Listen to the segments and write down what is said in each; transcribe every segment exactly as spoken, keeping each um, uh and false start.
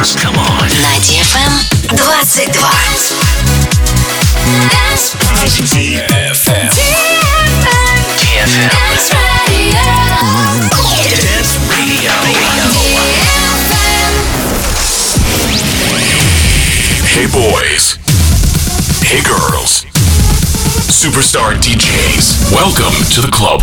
house. Come on. На ди эф эм двадцать два. ди эф эм. ди эф эм. Dance Radio. Hey boys. Hey girls. Superstar ди джейс. Welcome to the club.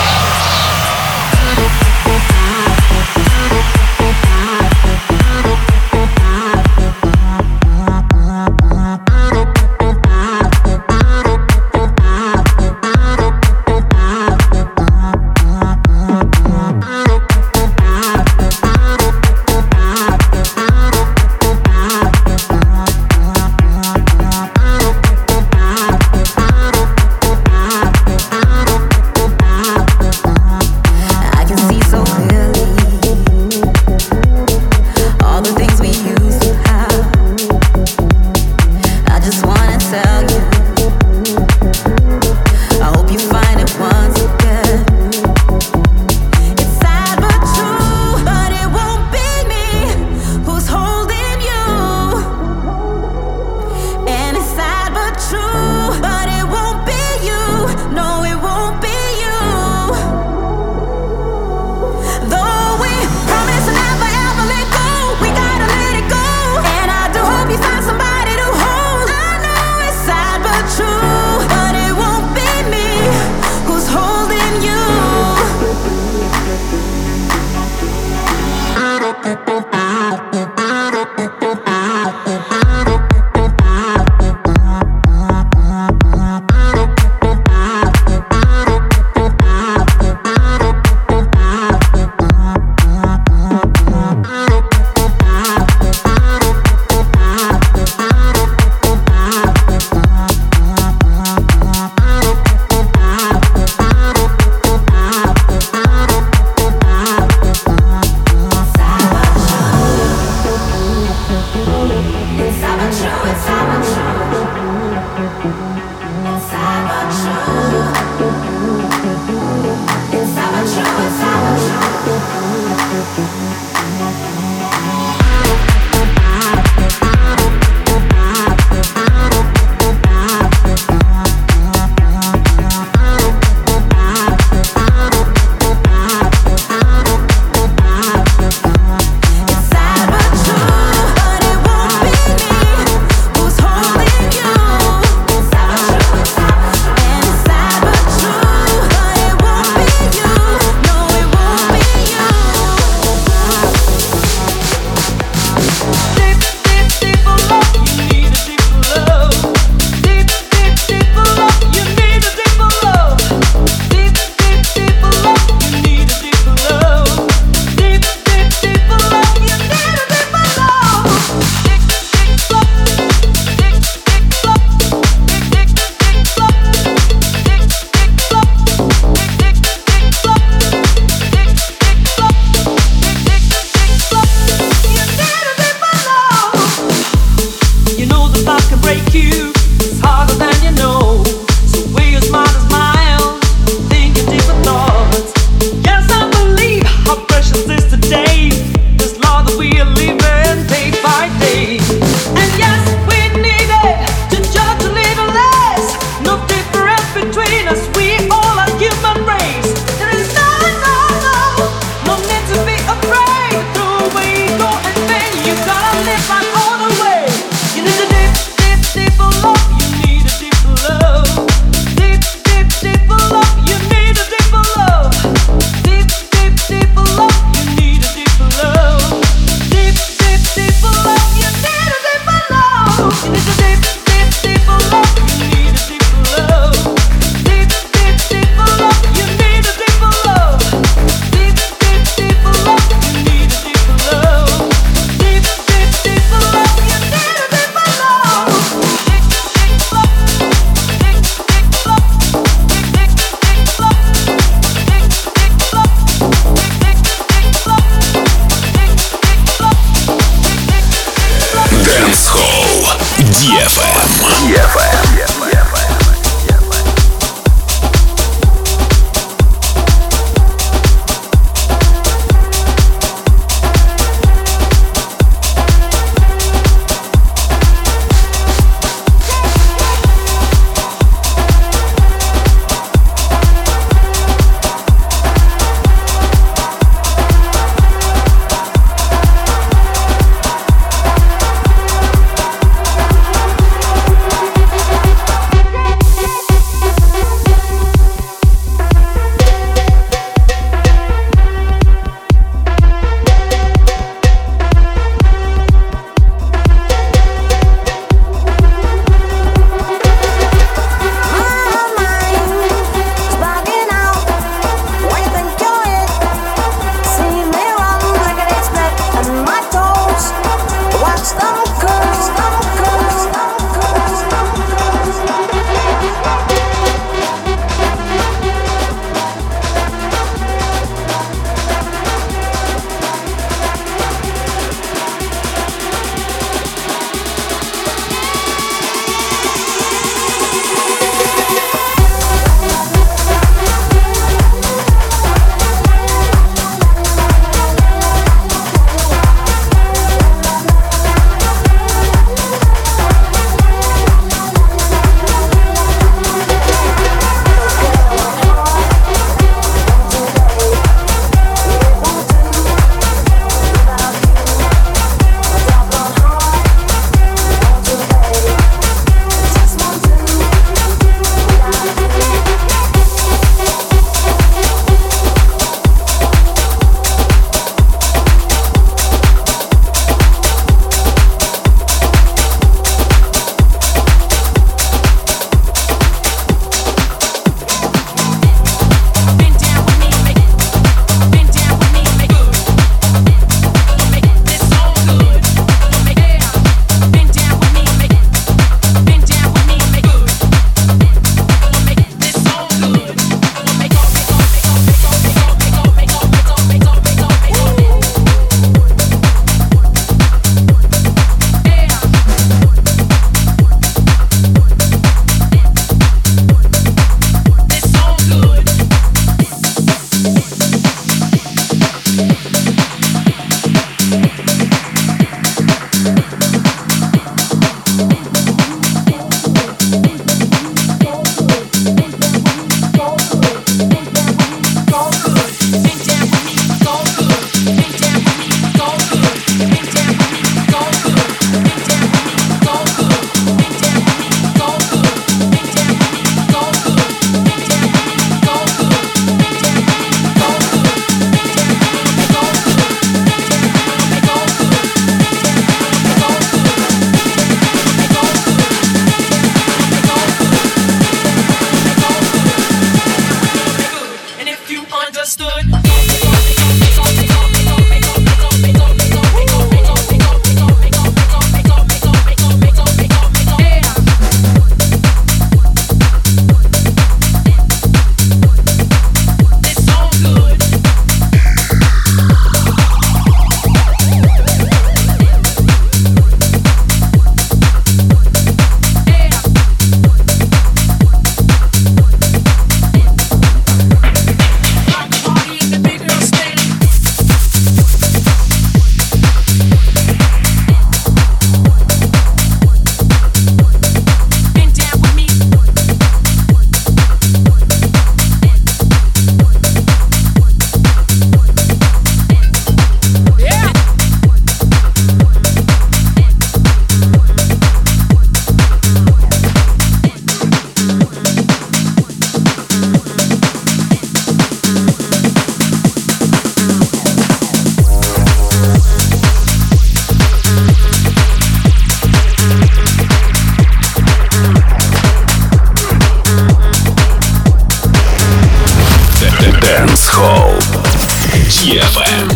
ди эф эм.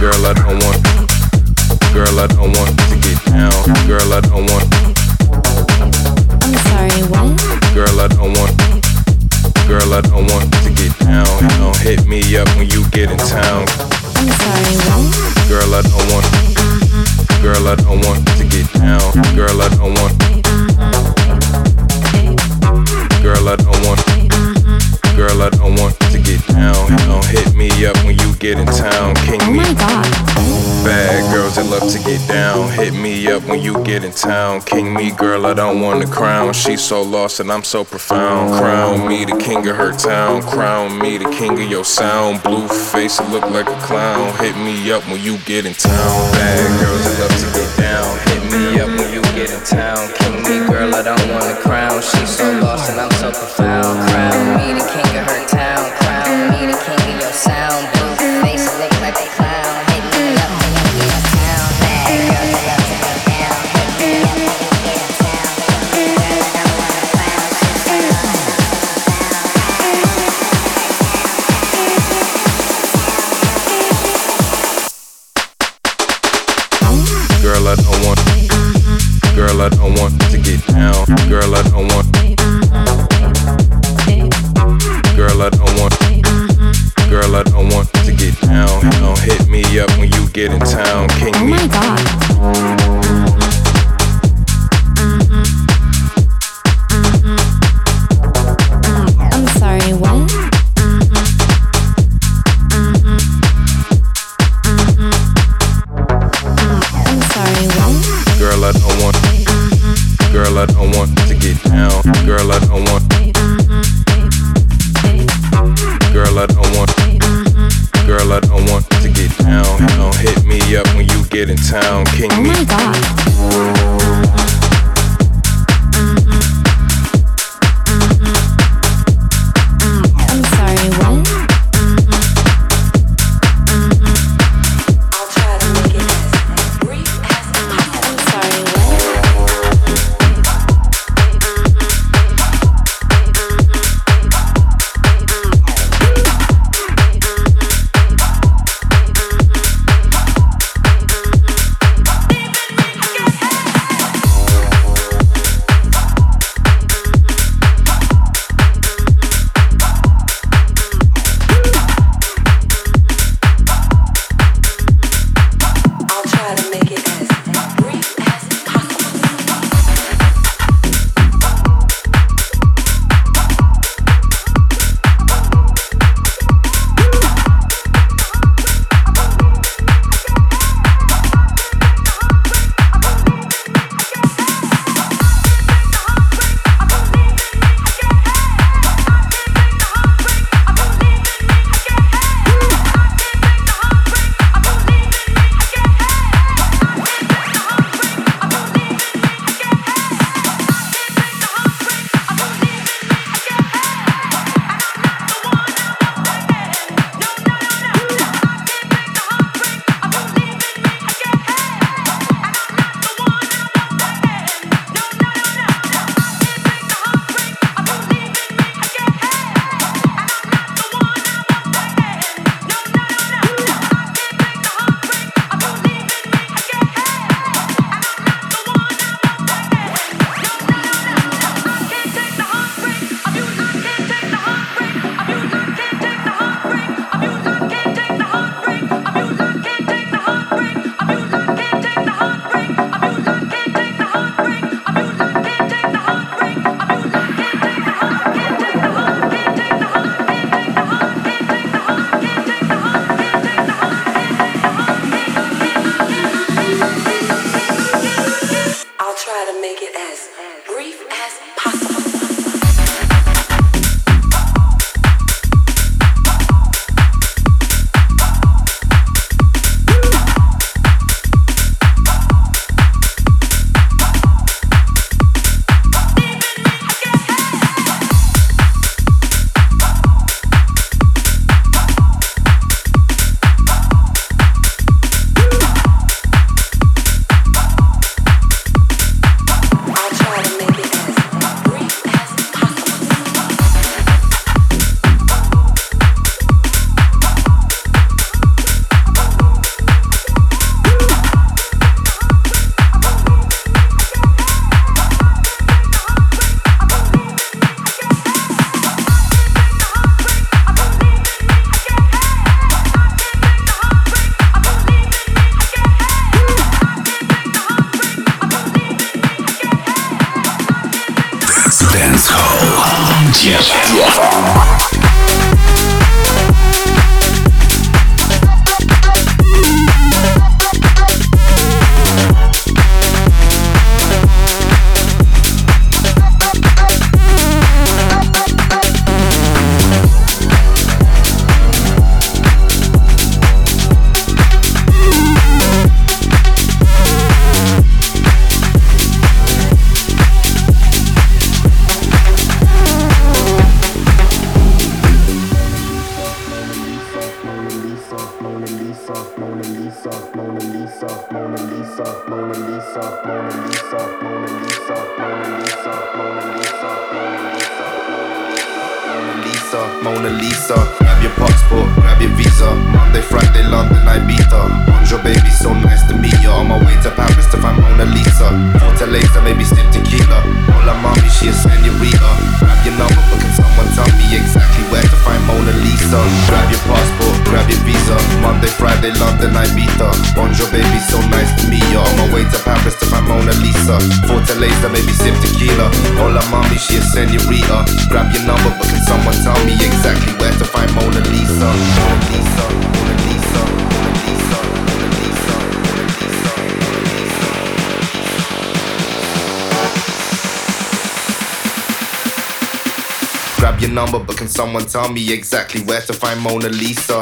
Girl, I don't want. Girl, I don't want to get down. Girl, I don't want. I'm sorry, what? Girl, I don't want. Girl, I don't want to get down. Don't hit me up when you get in town. I'm sorry, what? Girl, I don't want. Girl, I don't want to get down. Girl, I don't want. Girl, I don't want. Girl, I don't want to get down. Don't hit me up when you get in town. King oh my god. Bad girls that love to get down. Hit me up when you get in town. King me, girl, I don't want a crown. She's so lost and I'm so profound. Crown me the king of her town. Crown me the king of your sound. Blue face, I look like a clown. Hit me up when you get in town. Bad girls that love to get down. Hit me up when you get in town. King me, girl, I don't want a crown. She's so lost and I'm so profound. Crown me the king of her town, crown me the king of your sound. Blue face, look like a clown. Hit me up when you get in town. Bad girl, I love to get down. Hit me up when you get in town. Girl, I don't want a clown. She's so lost and I'm so profound. Girl, I don't want. Girl, I don't want to get down. Girl, I don't want. Girl, I don't want. Girl, I don't want to get down. Don't hit me up when you get in town. King oh my god. I'm sorry, what? I'm sorry, what? Girl, I don't want. Girl, I don't want to get down. Girl, I don't want. Girl, I don't want. Girl, I don't want to get down. Don't hit me up when you get in town. King me. Oh my god. I'm sorry, what? I'll try to make it as brief as possible. I'm sorry, what? Mona Lisa, grab your passport, grab your visa. Monday, Friday, London, Ibiza. Bonjour baby, so nice to meet you. On my way to Paris to find Mona Lisa. Forte laser, maybe sip tequila. Hola mommy, she a senorita. Grab your number, but can someone tell me exactly where to find Mona Lisa? Grab your passport, grab your visa. Monday, Friday, London, Ibiza. Bonjour baby, so nice to meet you. On my way to Paris to find Mona Lisa. Forte laser, maybe sip tequila. Hola mommy, she a senorita. Grab your number, but can someone tell me exactly Exactly where to find Mona Lisa? Mona Lisa, Mona Lisa, Mona Lisa, Mona Lisa, Mona Lisa. Grab your number, but can someone tell me exactly where to find Mona Lisa?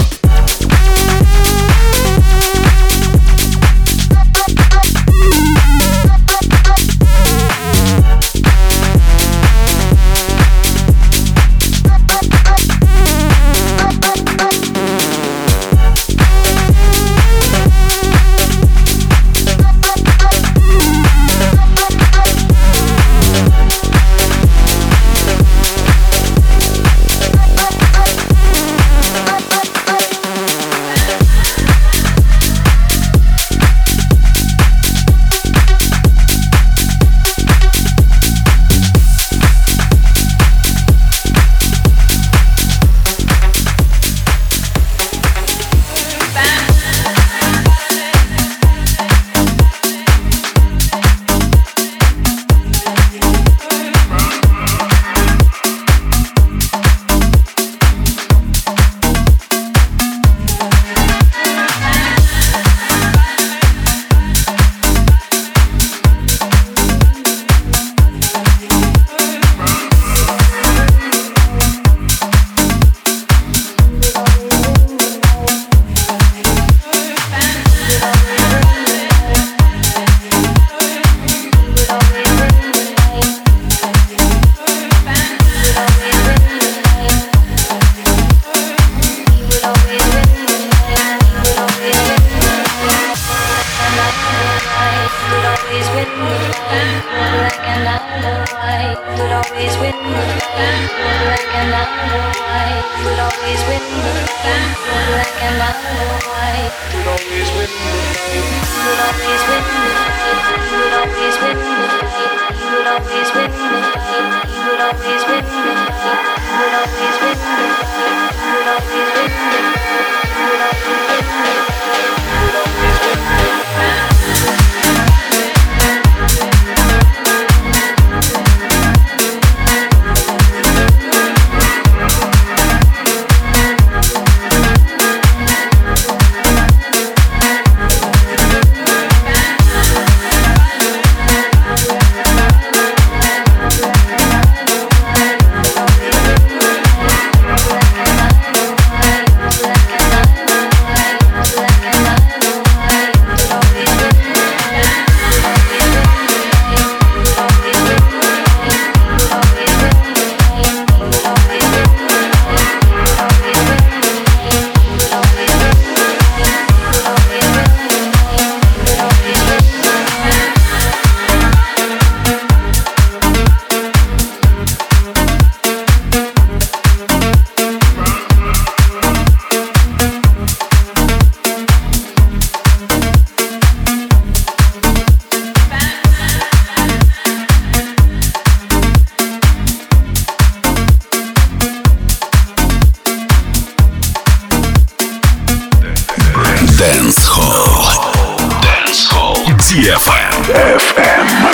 ди эф эм. ди эф эм.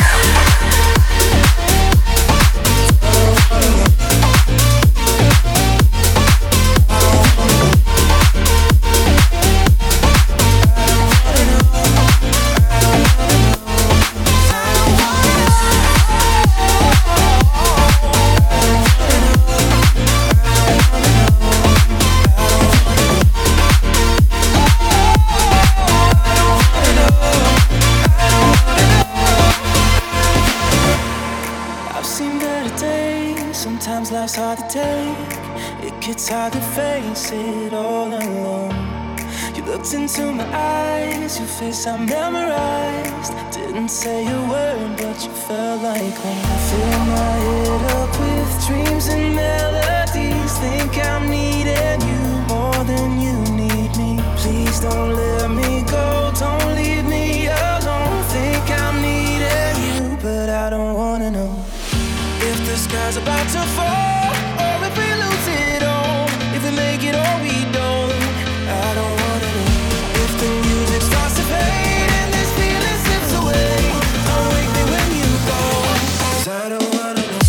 take. It gets hard to face it all alone. You looked into my eyes, your face I memorized. Didn't say a word, but you felt like home. I fill my head up with dreams and melodies. Think I'm needing you more than you need me. Please don't let me go, don't leave me alone. Think I'm needing you, but I don't wanna know if the sky's about to fall, or if we lose it all, if we make it all we don't. I don't wanna know if the music starts to fade and this feeling slips away. I'll wake me when you go, 'cause I don't wanna know.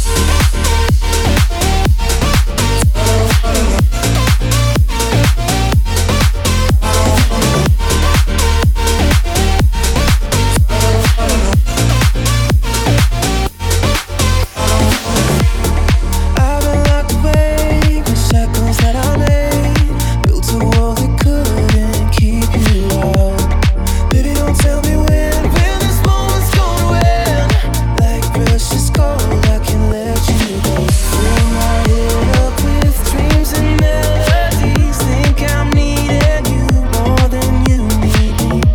I don't wanna know. I don't wanna know. I don't wanna know. I don't wanna know. I've been locked away with shackles that I made, built a wall that couldn't keep you out. Baby, don't tell me when, when this moment's gonna end. Like precious gold, I can't let you go. Fill my head up with dreams and melodies. Think I'm needing you more than you need me.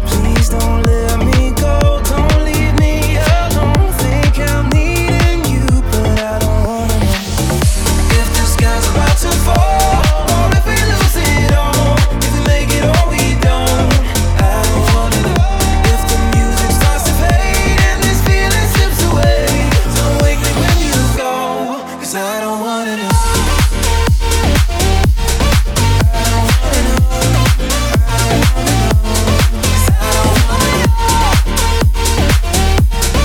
Please don't let me go, don't leave me alone. Think I'm needing you, but I don't wanna know if the sky's about to fall, or if we lose it all, if we make it or we don't. I don't wanna know if the music starts to fade and this feeling slips away. Don't wake me when you go, 'cause I don't wanna know. I don't wanna know. I don't wanna know. 'Cause I don't wanna know. I don't wanna know. I don't wanna know. 'Cause I don't wanna know.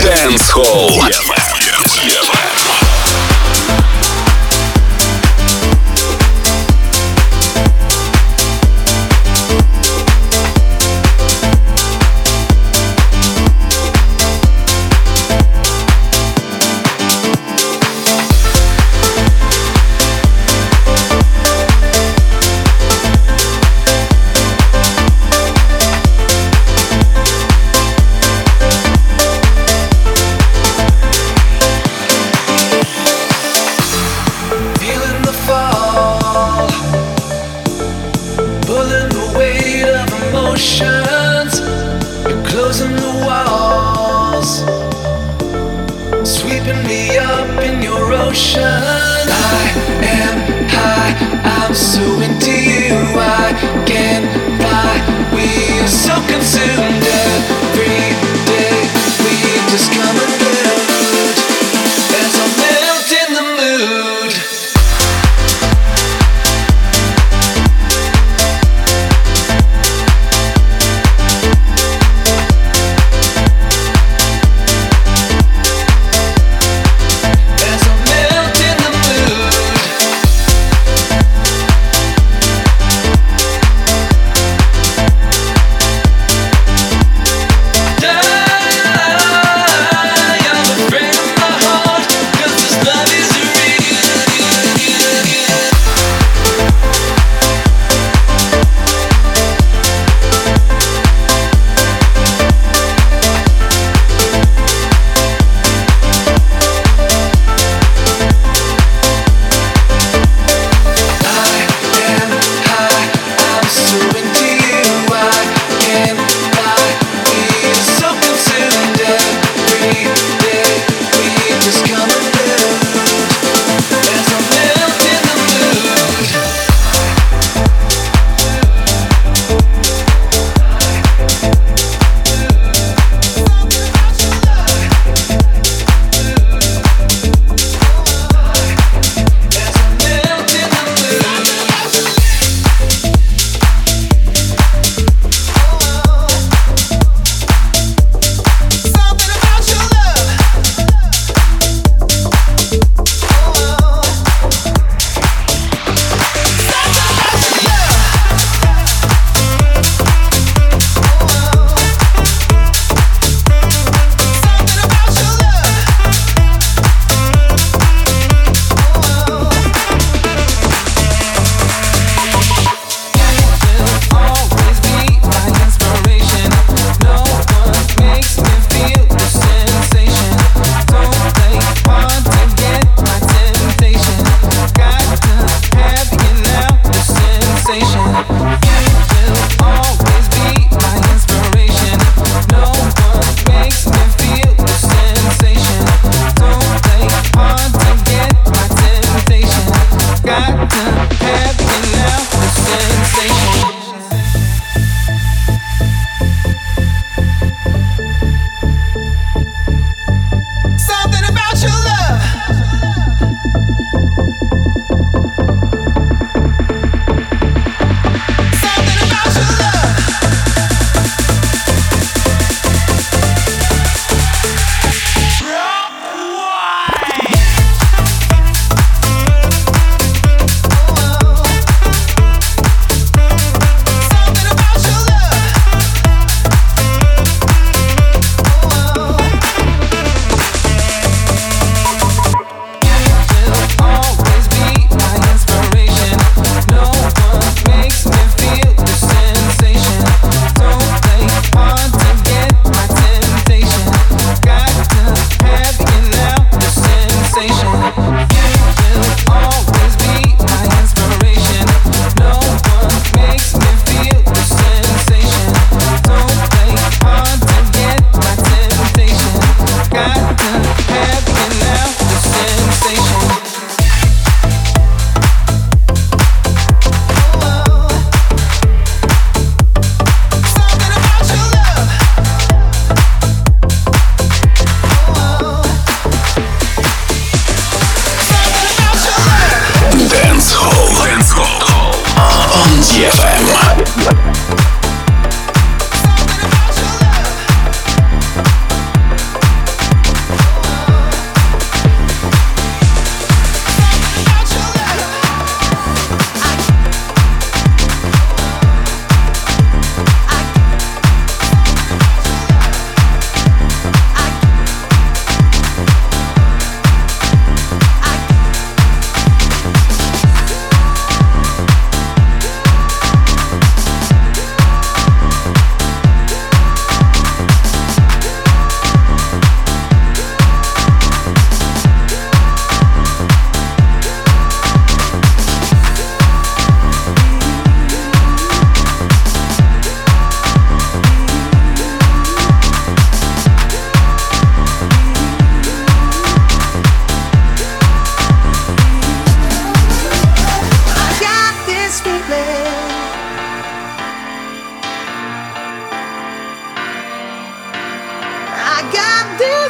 Dancehall. ocean. I am high, I'm so into you. I can't fly, we're so consumed. Every day we just come and build as I melt in the mood.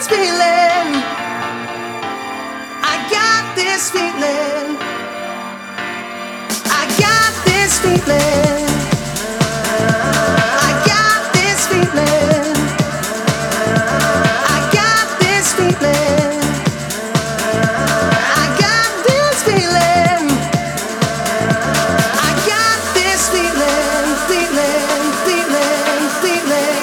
this feeling. I got this feeling. I got this feeling. I got this feeling. I got this feeling. I got this feeling. I got this feeling, feeling, feeling, feeling, feeling.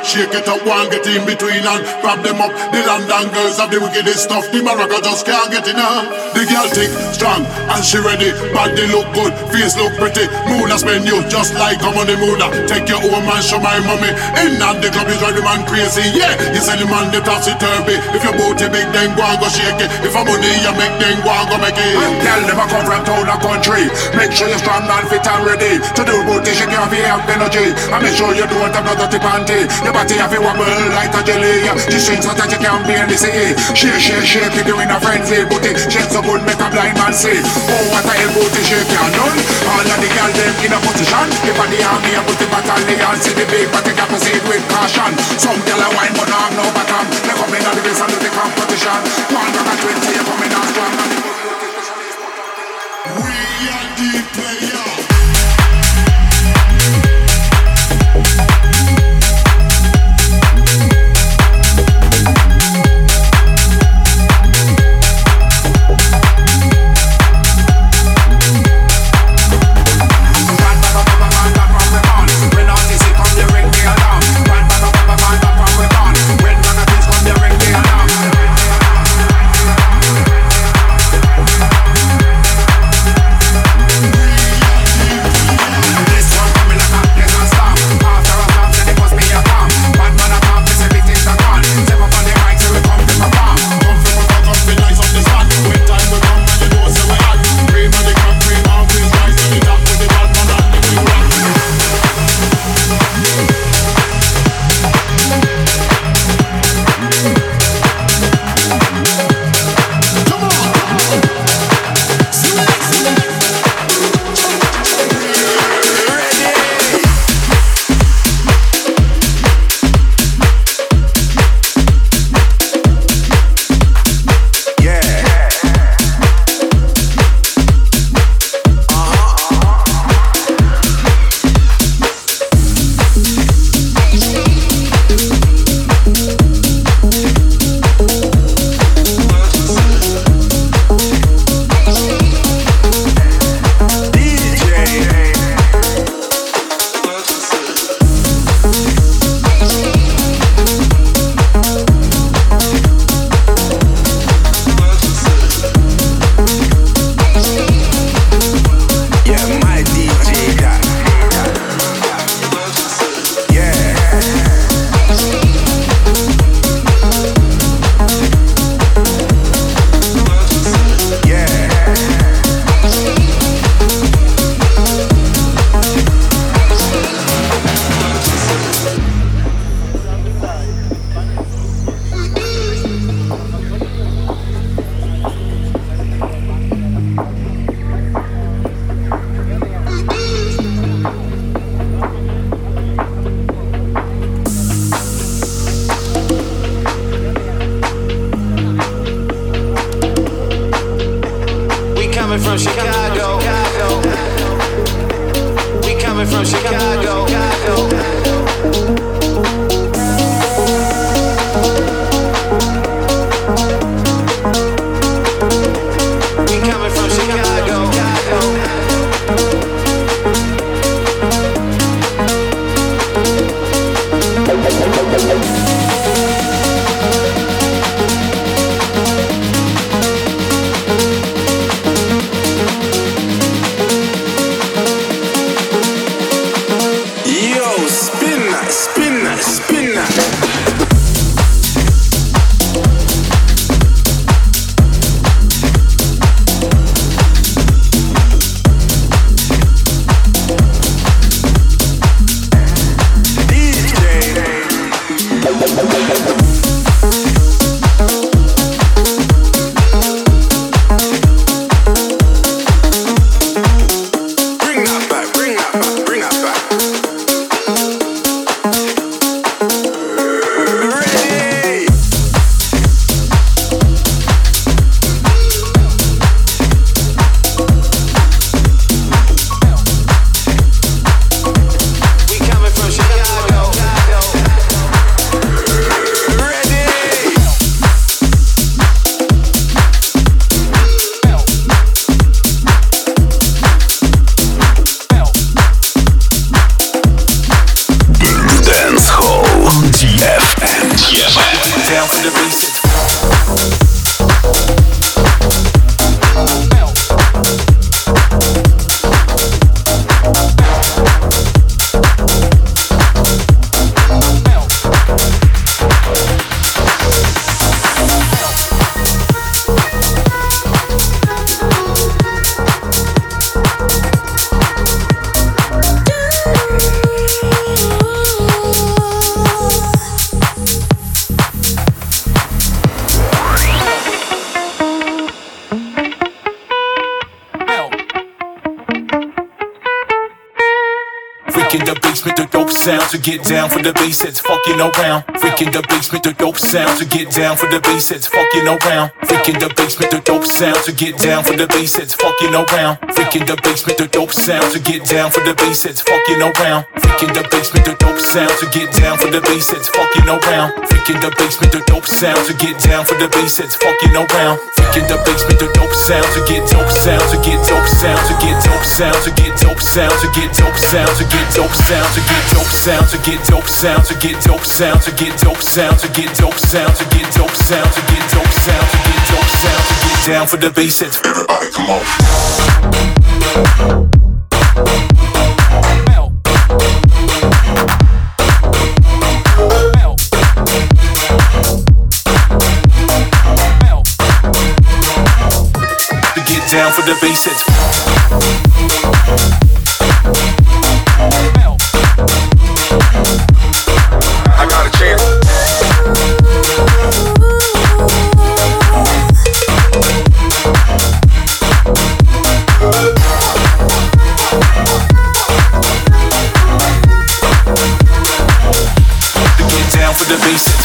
Shake it up, one get in between and grab them up. The London girls have the wickedest stuff. The Morocco just can't get in her. The girl thick, strong, and she ready. Body look good, face look pretty. Moon has spend you just like I'm on the moon. Take your own man, show my mommy. In and the club is driving man crazy, yeah. You sell the man the topsy turvy. If your booty big, then go and go shake it. If a money you make, then go and go make it. Girl never come from town or country. Make sure you're strong and fit and ready to do booty shake. You have your health energy, and make sure you don't have no dirty panty. Your body have your wobble like a jelly. She sings so that you can't be in the city. Shake, shake, shake, you doing a frenzy. Booty shake so good, make a blind man see. Oh, what a hell booty shake you're done. All of the girls them in a position. If I the army, I put the battalion. See the big party. Proceed with caution. Some girl a wine, but no have no bottom. They come in on the base and do the competition. One rock and twenty, you come in on strong. We are the player. Freaking the basement, the dope sound, so get down for the bass, it's fucking around. Freaking the basement, the dope sound, so get down for the bass, it's fucking around. Freaking the basement, the dope sound, so get down for the bass, it's fucking around. Freaking the basement, the dope sound, so get down for the bass, it's fucking around. Freaking the basement, the dope sound, so get down for the bass, it's fucking around. Freaking the basement, the dope sound, so get down for the bass, it's fucking around. Freaking the basement, the dope sound, so get dope sound, so get dope sound, so get dope sound, so get dope sound, so get dope sound, so get dope sound, so get dope sound, so get dope sound, so get dope sound, so get dope sound, so get dope sound, so get dope sound, so get dope sound, so get dope sound, so get down for the bass. It's everybody, come on. Down for the bass, it's I got a chance. To get down for the bass, it's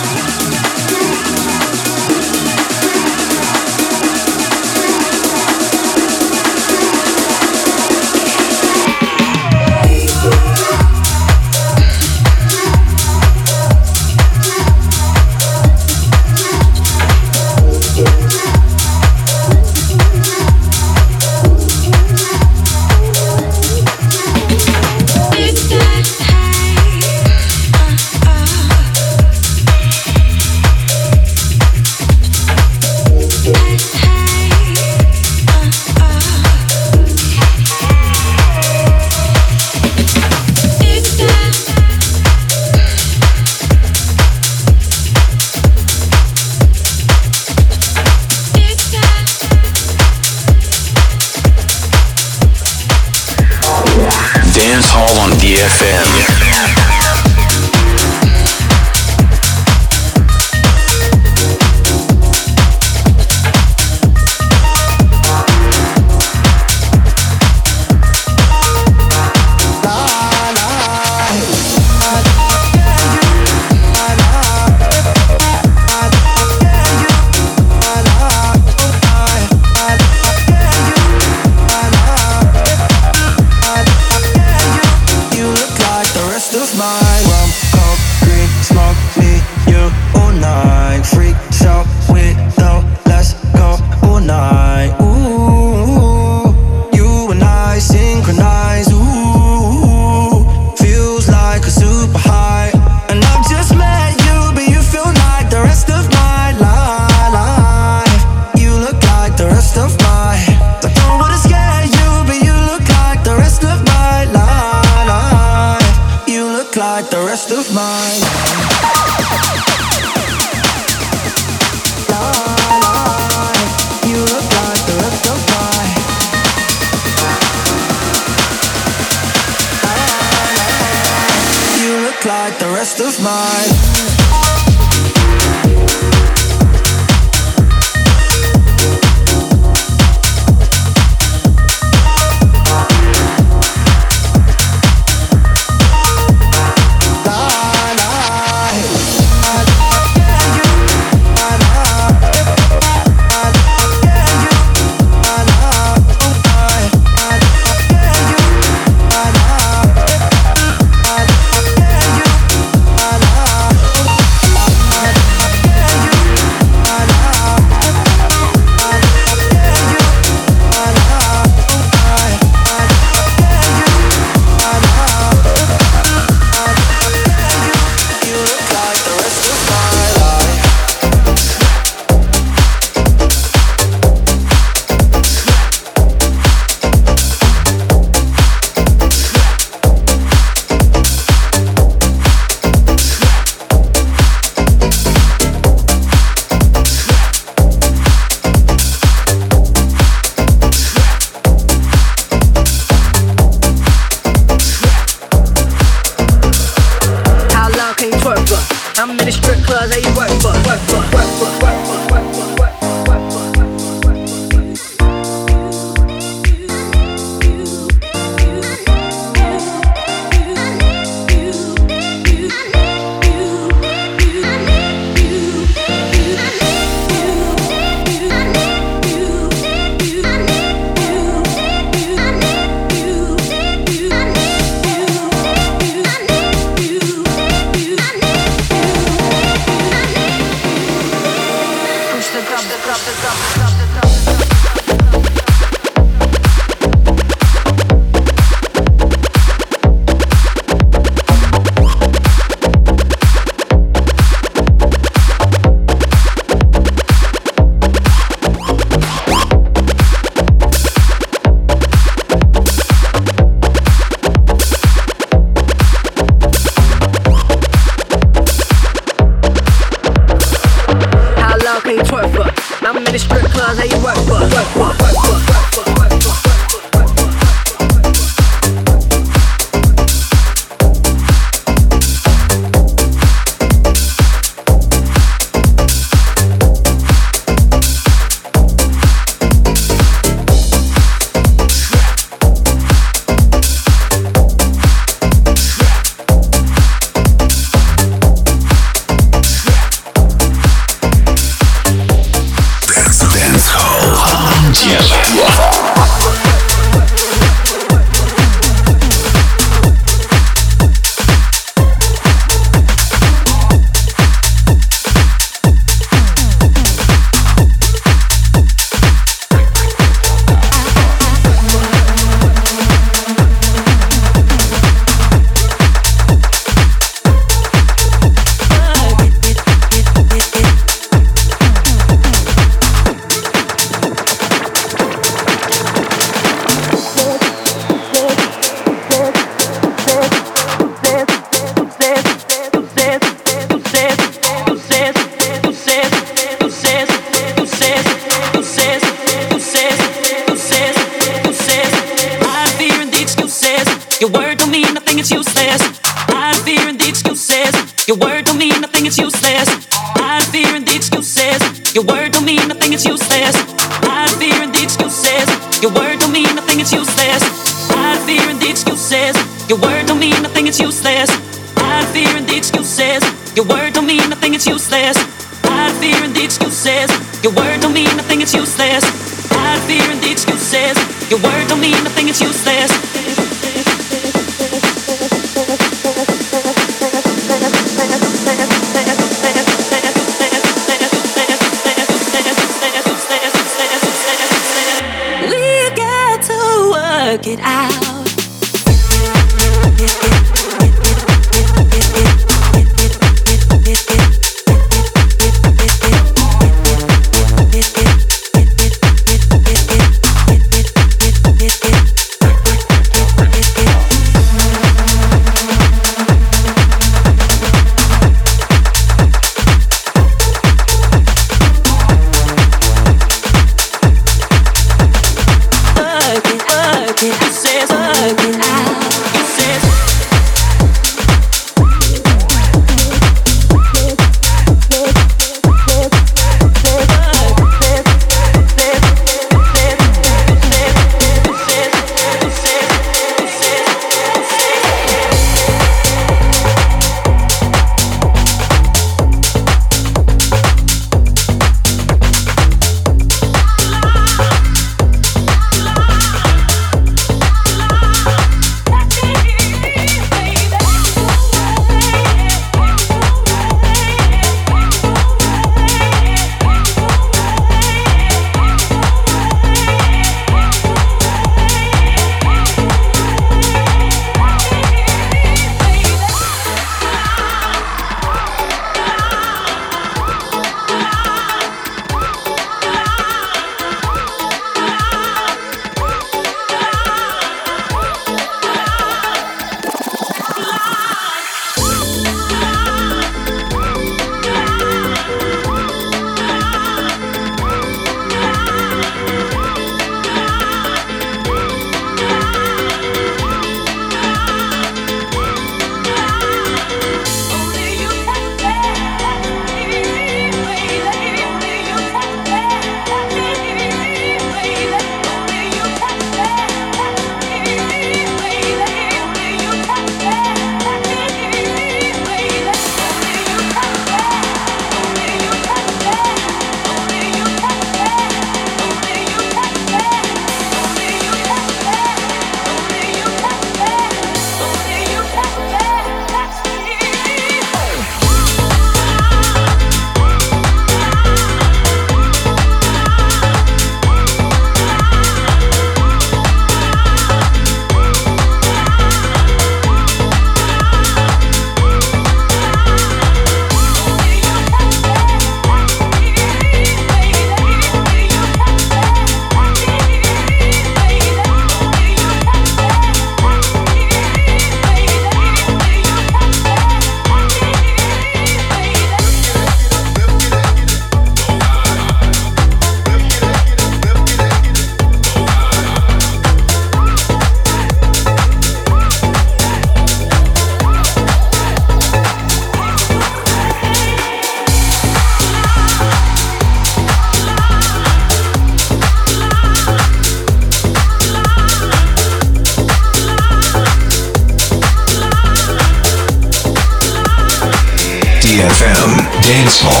Dancehall.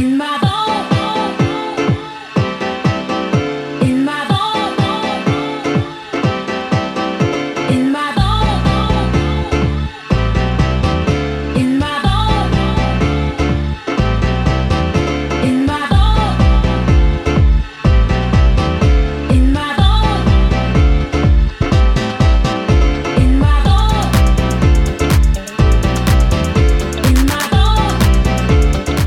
in my